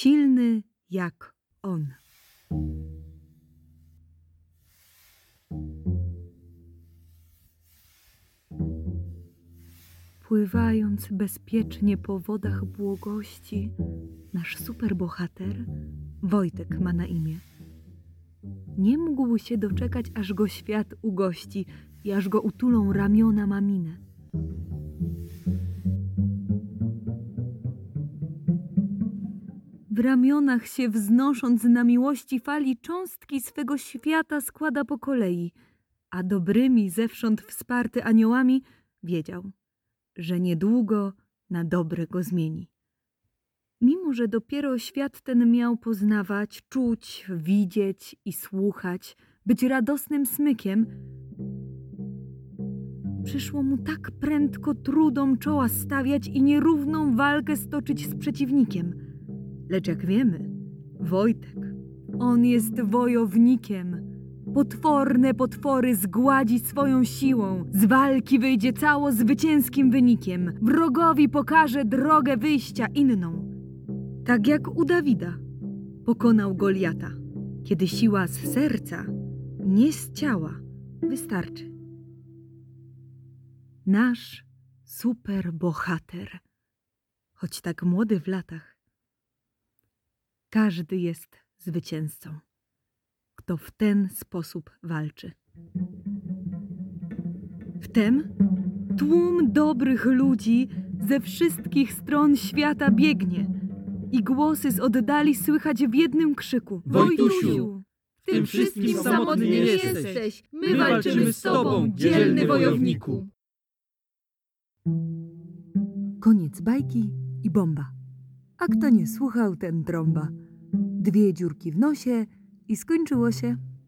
silny jak on. Pływając bezpiecznie po wodach błogości, nasz superbohater, Wojtek ma na imię, nie mógł się doczekać, aż go świat ugości i aż go utulą ramiona mamine. W ramionach się wznosząc na miłości fali, cząstki swego świata składa po kolei, a dobrymi zewsząd wsparty aniołami wiedział, że niedługo na dobre go zmieni. Mimo że dopiero świat ten miał poznawać, czuć, widzieć i słuchać, być radosnym smykiem, przyszło mu tak prędko trudom czoła stawiać i nierówną walkę stoczyć z przeciwnikiem. Lecz jak wiemy, Wojtek, on jest wojownikiem. Potworne potwory zgładzi swoją siłą, z walki wyjdzie cało zwycięskim wynikiem, wrogowi pokaże drogę wyjścia inną. Tak jak u Dawida pokonał Goliata, kiedy siła z serca, nie z ciała, wystarczy. Nasz superbohater, choć tak młody w latach, każdy jest zwycięzcą, kto w ten sposób walczy. Wtem tłum dobrych ludzi ze wszystkich stron świata biegnie i głosy z oddali słychać w jednym krzyku: Wojtusiu, tym wszystkim samotny nie jesteś, my walczymy z tobą, dzielny wojowniku. Koniec bajki i bomba. A kto nie słuchał, ten trąba. Dwie dziurki w nosie i skończyło się.